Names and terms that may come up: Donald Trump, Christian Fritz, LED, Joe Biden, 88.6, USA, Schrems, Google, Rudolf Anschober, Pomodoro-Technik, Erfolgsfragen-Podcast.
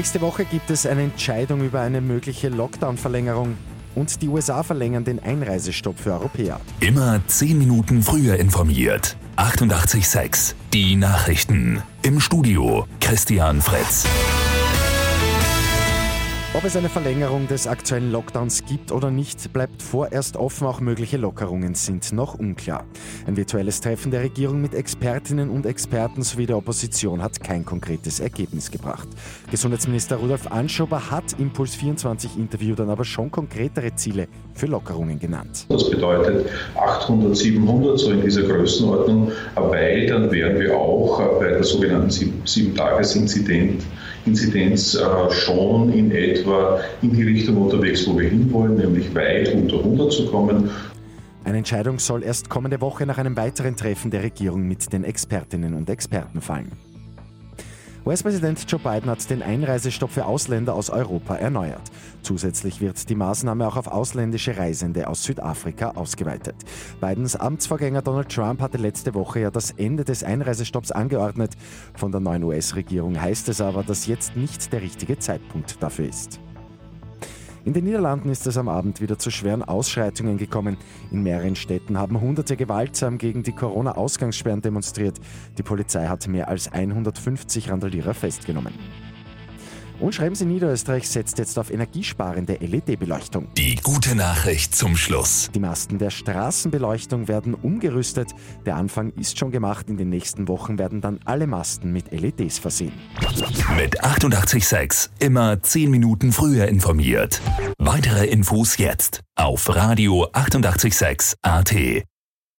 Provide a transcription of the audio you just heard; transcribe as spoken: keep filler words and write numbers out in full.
Nächste Woche gibt es eine Entscheidung über eine mögliche Lockdown-Verlängerung. Und die U S A verlängern den Einreisestopp für Europäer. Immer zehn Minuten früher informiert. achtundachtzig Komma sechs. Die Nachrichten. Im Studio Christian Fritz. Ob es eine Verlängerung des aktuellen Lockdowns gibt oder nicht, bleibt vorerst offen. Auch mögliche Lockerungen sind noch unklar. Ein virtuelles Treffen der Regierung mit Expertinnen und Experten sowie der Opposition hat kein konkretes Ergebnis gebracht. Gesundheitsminister Rudolf Anschober hat im Puls vierundzwanzig-Interview dann aber schon konkretere Ziele für Lockerungen genannt. Das bedeutet achthundert, siebenhundert, so in dieser Größenordnung, weil dann wären wir auch bei der sogenannten sieben-Tages-Inzidenz Inzidenz äh, schon in etwa in die Richtung unterwegs, wo wir hinwollen, nämlich weit unter hundert zu kommen. Eine Entscheidung soll erst kommende Woche nach einem weiteren Treffen der Regierung mit den Expertinnen und Experten fallen. U S-Präsident Joe Biden hat den Einreisestopp für Ausländer aus Europa erneuert. Zusätzlich wird die Maßnahme auch auf ausländische Reisende aus Südafrika ausgeweitet. Bidens Amtsvorgänger Donald Trump hatte letzte Woche ja das Ende des Einreisestopps angeordnet. Von der neuen U S-Regierung heißt es aber, dass jetzt nicht der richtige Zeitpunkt dafür ist. In den Niederlanden ist es am Abend wieder zu schweren Ausschreitungen gekommen. In mehreren Städten haben Hunderte gewaltsam gegen die Corona-Ausgangssperren demonstriert. Die Polizei hat mehr als hundertfünfzig Randalierer festgenommen. Und Schrems in Niederösterreich setzt jetzt auf energiesparende L E D-Beleuchtung. Die gute Nachricht zum Schluss. Die Masten der Straßenbeleuchtung werden umgerüstet. Der Anfang ist schon gemacht. In den nächsten Wochen werden dann alle Masten mit L E Ds versehen. Mit achtundachtzig Komma sechs immer zehn Minuten früher informiert. Weitere Infos jetzt auf radio achtundachtzig Komma sechs Punkt A T.